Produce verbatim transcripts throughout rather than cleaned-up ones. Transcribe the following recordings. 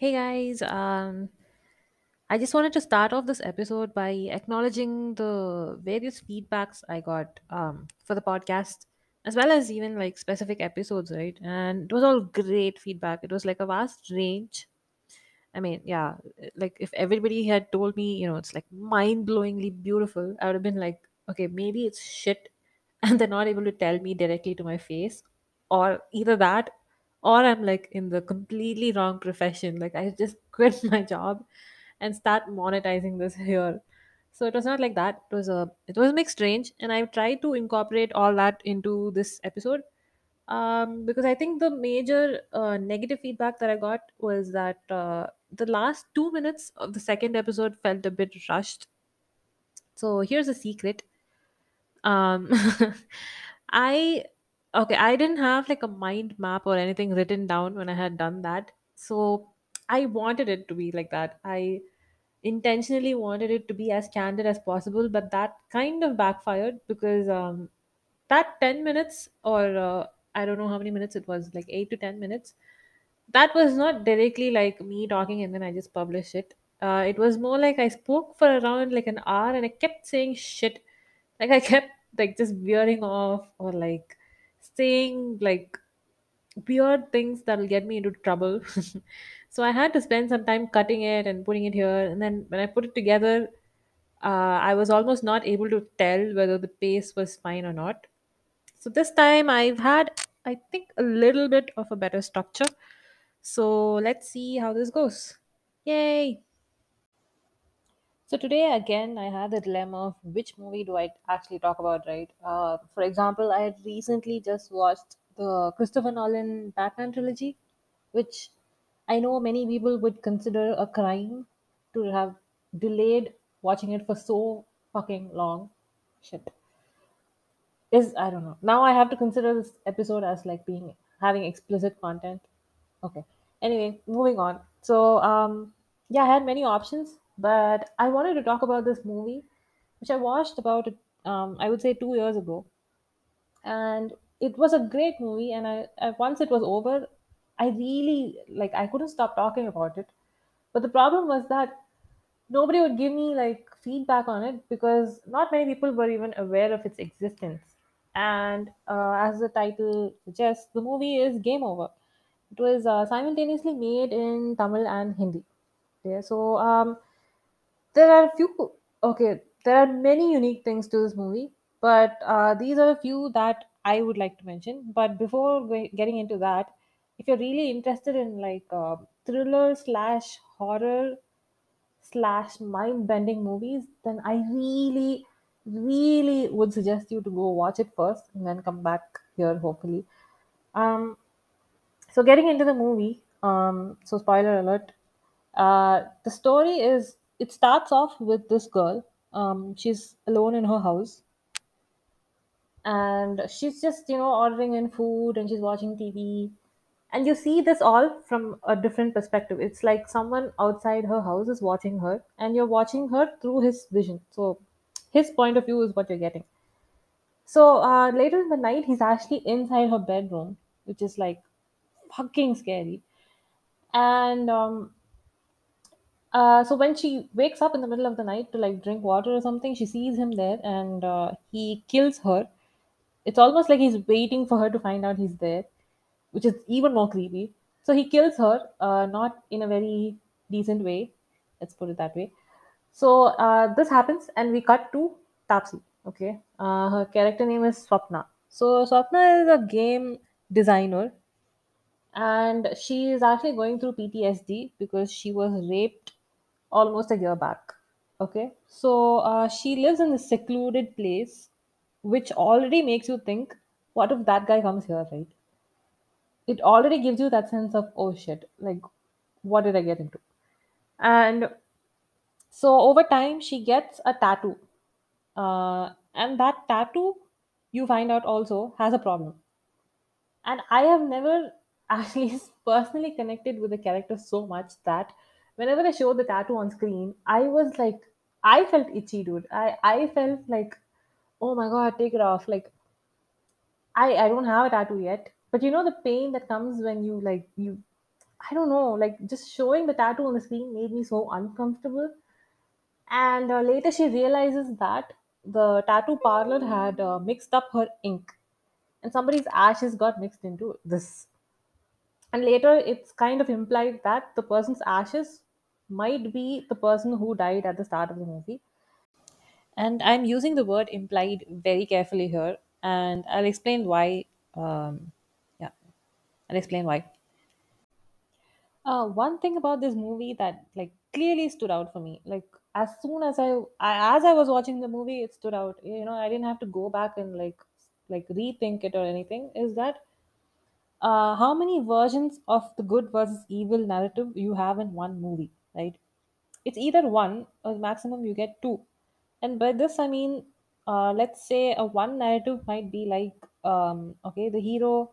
Hey guys, um, I just wanted to start off this episode by acknowledging the various feedbacks I got um, for the podcast, as well as even like specific episodes, right? And it was all great feedback. It was like a vast range. I mean, yeah, like if everybody had told me, you know, it's like mind blowingly beautiful, I would have been like, okay, maybe it's shit and they're not able to tell me directly to my face, or either that, or I'm like in the completely wrong profession. Like I just quit my job and start monetizing this here. So it was not like that. It was a it was a mixed range, and I've tried to incorporate all that into this episode um, because I think the major uh, negative feedback that I got was that uh, the last two minutes of the second episode felt a bit rushed. So here's a secret. Um, I okay, I didn't have like a mind map or anything written down when I had done that. So I wanted it to be like that. I intentionally wanted it to be as candid as possible, but that kind of backfired because um, that ten minutes, or uh, I don't know how many minutes it was, like eight to ten minutes, that was not directly like me talking and then I just published it. Uh, it was more like I spoke for around like an hour and I kept saying shit. Like I kept like just veering off or like saying like weird things that'll get me into trouble. So I had to spend some time cutting it and putting it here. And then when I put it together, uh, I was almost not able to tell whether the pace was fine or not. So this time I've had, I think, a little bit of a better structure. So let's see how this goes. Yay! So today again, I had the dilemma of which movie do I actually talk about, right? Uh, for example, I had recently just watched the Christopher Nolan Batman trilogy, which I know many people would consider a crime to have delayed watching it for so fucking long. Shit is I don't know. Now I have to consider this episode as like being having explicit content. Okay. Anyway, moving on. So um yeah, I had many options, but I wanted to talk about this movie, which I watched about um I would say two years ago, and it was a great movie. And I, I once it was over, I really like I couldn't stop talking about it. But the problem was that nobody would give me like feedback on it because not many people were even aware of its existence. And uh, as the title suggests, the movie is Game Over. It was uh, simultaneously made in Tamil and Hindi. Yeah, so um, there are a few okay there are many unique things to this movie, but uh, these are a few that I would like to mention. But before ge- getting into that, if you're really interested in like uh, thriller slash horror slash mind bending movies, then I really, really would suggest you to go watch it first and then come back here, hopefully. Um, so, getting into the movie, um, so spoiler alert, uh, the story is it starts off with this girl. Um, she's alone in her house and she's just, you know, ordering in food and she's watching T V. And you see this all from a different perspective. It's like someone outside her house is watching her, and you're watching her through his vision. So, his point of view is what you're getting. So, uh, later in the night, he's actually inside her bedroom, which is like fucking scary. And um, uh, so when she wakes up in the middle of the night to like drink water or something, she sees him there, and uh, he kills her. It's almost like he's waiting for her to find out he's there, which is even more creepy. So he kills her, uh, not in a very decent way. Let's put it that way. So uh, this happens, and we cut to Tapsi. Okay, uh, her character name is Swapna. So Swapna is a game designer, and she is actually going through P T S D because she was raped almost a year back. Okay, so uh, she lives in this secluded place, which already makes you think, what if that guy comes here, right? It already gives you that sense of, oh shit, like, what did I get into? And so over time, she gets a tattoo. Uh, and that tattoo, you find out also, has a problem. And I have never actually personally connected with the character so much that whenever I showed the tattoo on screen, I was like, I felt itchy, dude. I, I felt like, oh my god, take it off. Like, I, I don't have a tattoo yet. But you know the pain that comes when you like you I don't know, like just showing the tattoo on the screen made me so uncomfortable. And uh, later she realizes that the tattoo parlor had uh, mixed up her ink and somebody's ashes got mixed into this. And later it's kind of implied that the person's ashes might be the person who died at the start of the movie. And I'm using the word implied very carefully here, and I'll explain why. Um, yeah, I'll explain why. Uh, one thing about this movie that like clearly stood out for me, like as soon as I, I as I was watching the movie, it stood out. You know, I didn't have to go back and like like rethink it or anything. Is that uh, how many versions of the good versus evil narrative you have in one movie, right? It's either one or maximum you get two. And by this I mean, uh, let's say a one narrative might be like, um, okay, the hero,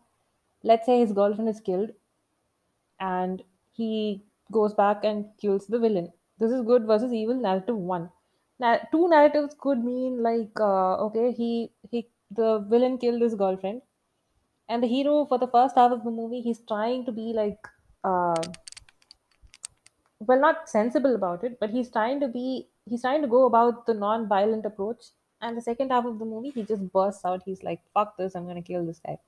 let's say his girlfriend is killed, and he goes back and kills the villain. This is good versus evil narrative one. Now, two narratives could mean like, uh, okay, he he the villain killed his girlfriend, and the hero for the first half of the movie he's trying to be like, uh, well, not sensible about it, but he's trying to be he's trying to go about the non-violent approach. And the second half of the movie he just bursts out. He's like, "Fuck this! I'm gonna kill this guy."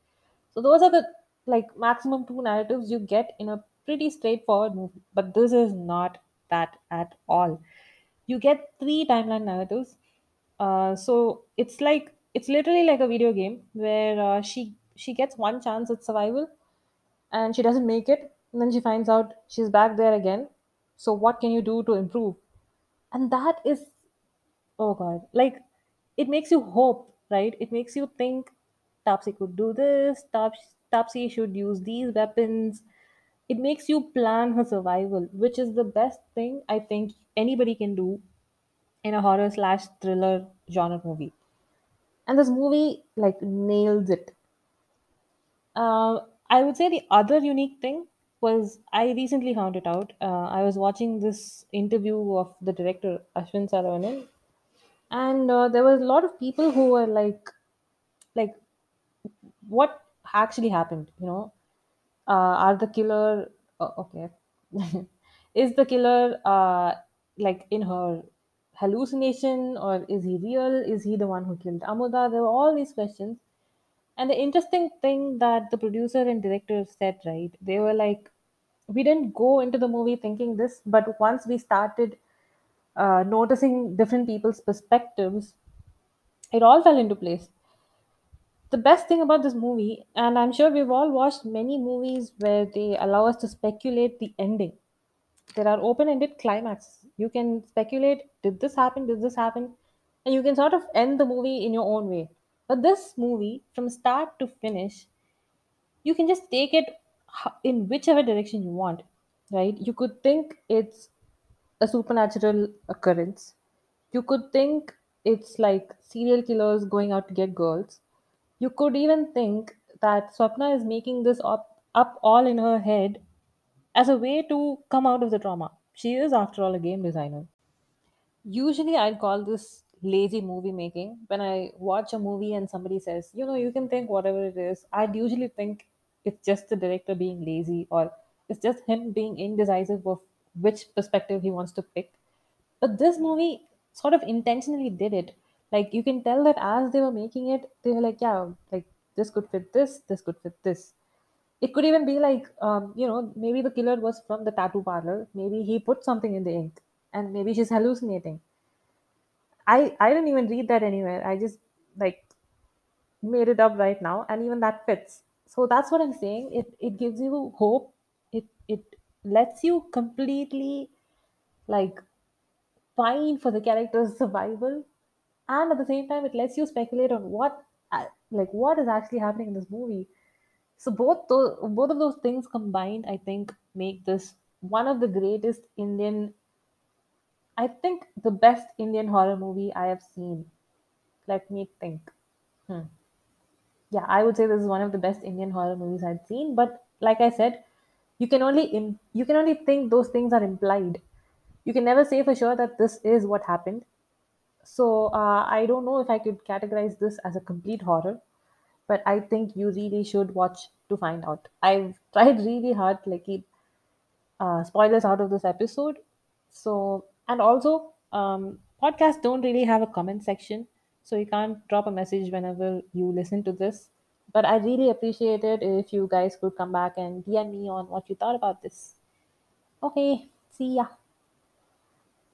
So those are the like maximum two narratives you get in a pretty straightforward movie, but this is not that at all. You get three timeline narratives. Uh, so it's like it's literally like a video game where uh, she she gets one chance at survival and she doesn't make it, and then she finds out she's back there again. So what can you do to improve? And that is, oh god, like it makes you hope, right? It makes you think Tapsi could do this, Taps- Tapsi should use these weapons. It makes you plan her survival, which is the best thing I think anybody can do in a horror slash thriller genre movie. And this movie like nails it. Uh, I would say the other unique thing was I recently found it out. Uh, I was watching this interview of the director Ashwin Saravanan, and uh, there was a lot of people who were like, like, what actually happened? You know, uh, are the killer uh, okay? Is the killer uh, like in her hallucination, or is he real? Is he the one who killed Amuda? There were all these questions. And the interesting thing that the producer and director said, right, they were like, we didn't go into the movie thinking this, but once we started uh, noticing different people's perspectives, it all fell into place. The best thing about this movie, and I'm sure we've all watched many movies where they allow us to speculate the ending. There are open ended climaxes. You can speculate, did this happen? Did this happen? And you can sort of end the movie in your own way. But this movie, from start to finish, you can just take it h- in whichever direction you want, right? You could think it's a supernatural occurrence. You could think it's like serial killers going out to get girls. You could even think that Swapna is making this up, up all in her head as a way to come out of the trauma. She is, after all, a game designer. Usually I'd call this lazy movie making. When I watch a movie and somebody says, you know, you can think whatever it is, I'd usually think it's just the director being lazy, or it's just him being indecisive of which perspective he wants to pick. But this movie sort of intentionally did it. Like, you can tell that as they were making it, they were like, yeah, like this could fit this, this could fit this. It could even be like, um, you know, maybe the killer was from the tattoo parlor. Maybe he put something in the ink, and maybe she's hallucinating. I, I didn't even read that anywhere. I just like made it up right now, and even that fits. So that's what I'm saying. It it gives you hope. It it lets you completely like pine for the character's survival, and at the same time, it lets you speculate on what uh, like what is actually happening in this movie. So both those, both of those things combined, I think, make this one of the greatest Indian. I think the best Indian horror movie I have seen. Let me think. Hmm. Yeah, I would say this is one of the best Indian horror movies I've seen. But like I said, you can only im- you can only think those things are implied. You can never say for sure that this is what happened. So uh, I don't know if I could categorize this as a complete horror, but I think you really should watch to find out. I've tried really hard, like keep uh, spoilers out of this episode. So, and also, um, podcasts don't really have a comment section, so you can't drop a message whenever you listen to this. But I really appreciate it if you guys could come back and D M me on what you thought about this. Okay, see ya.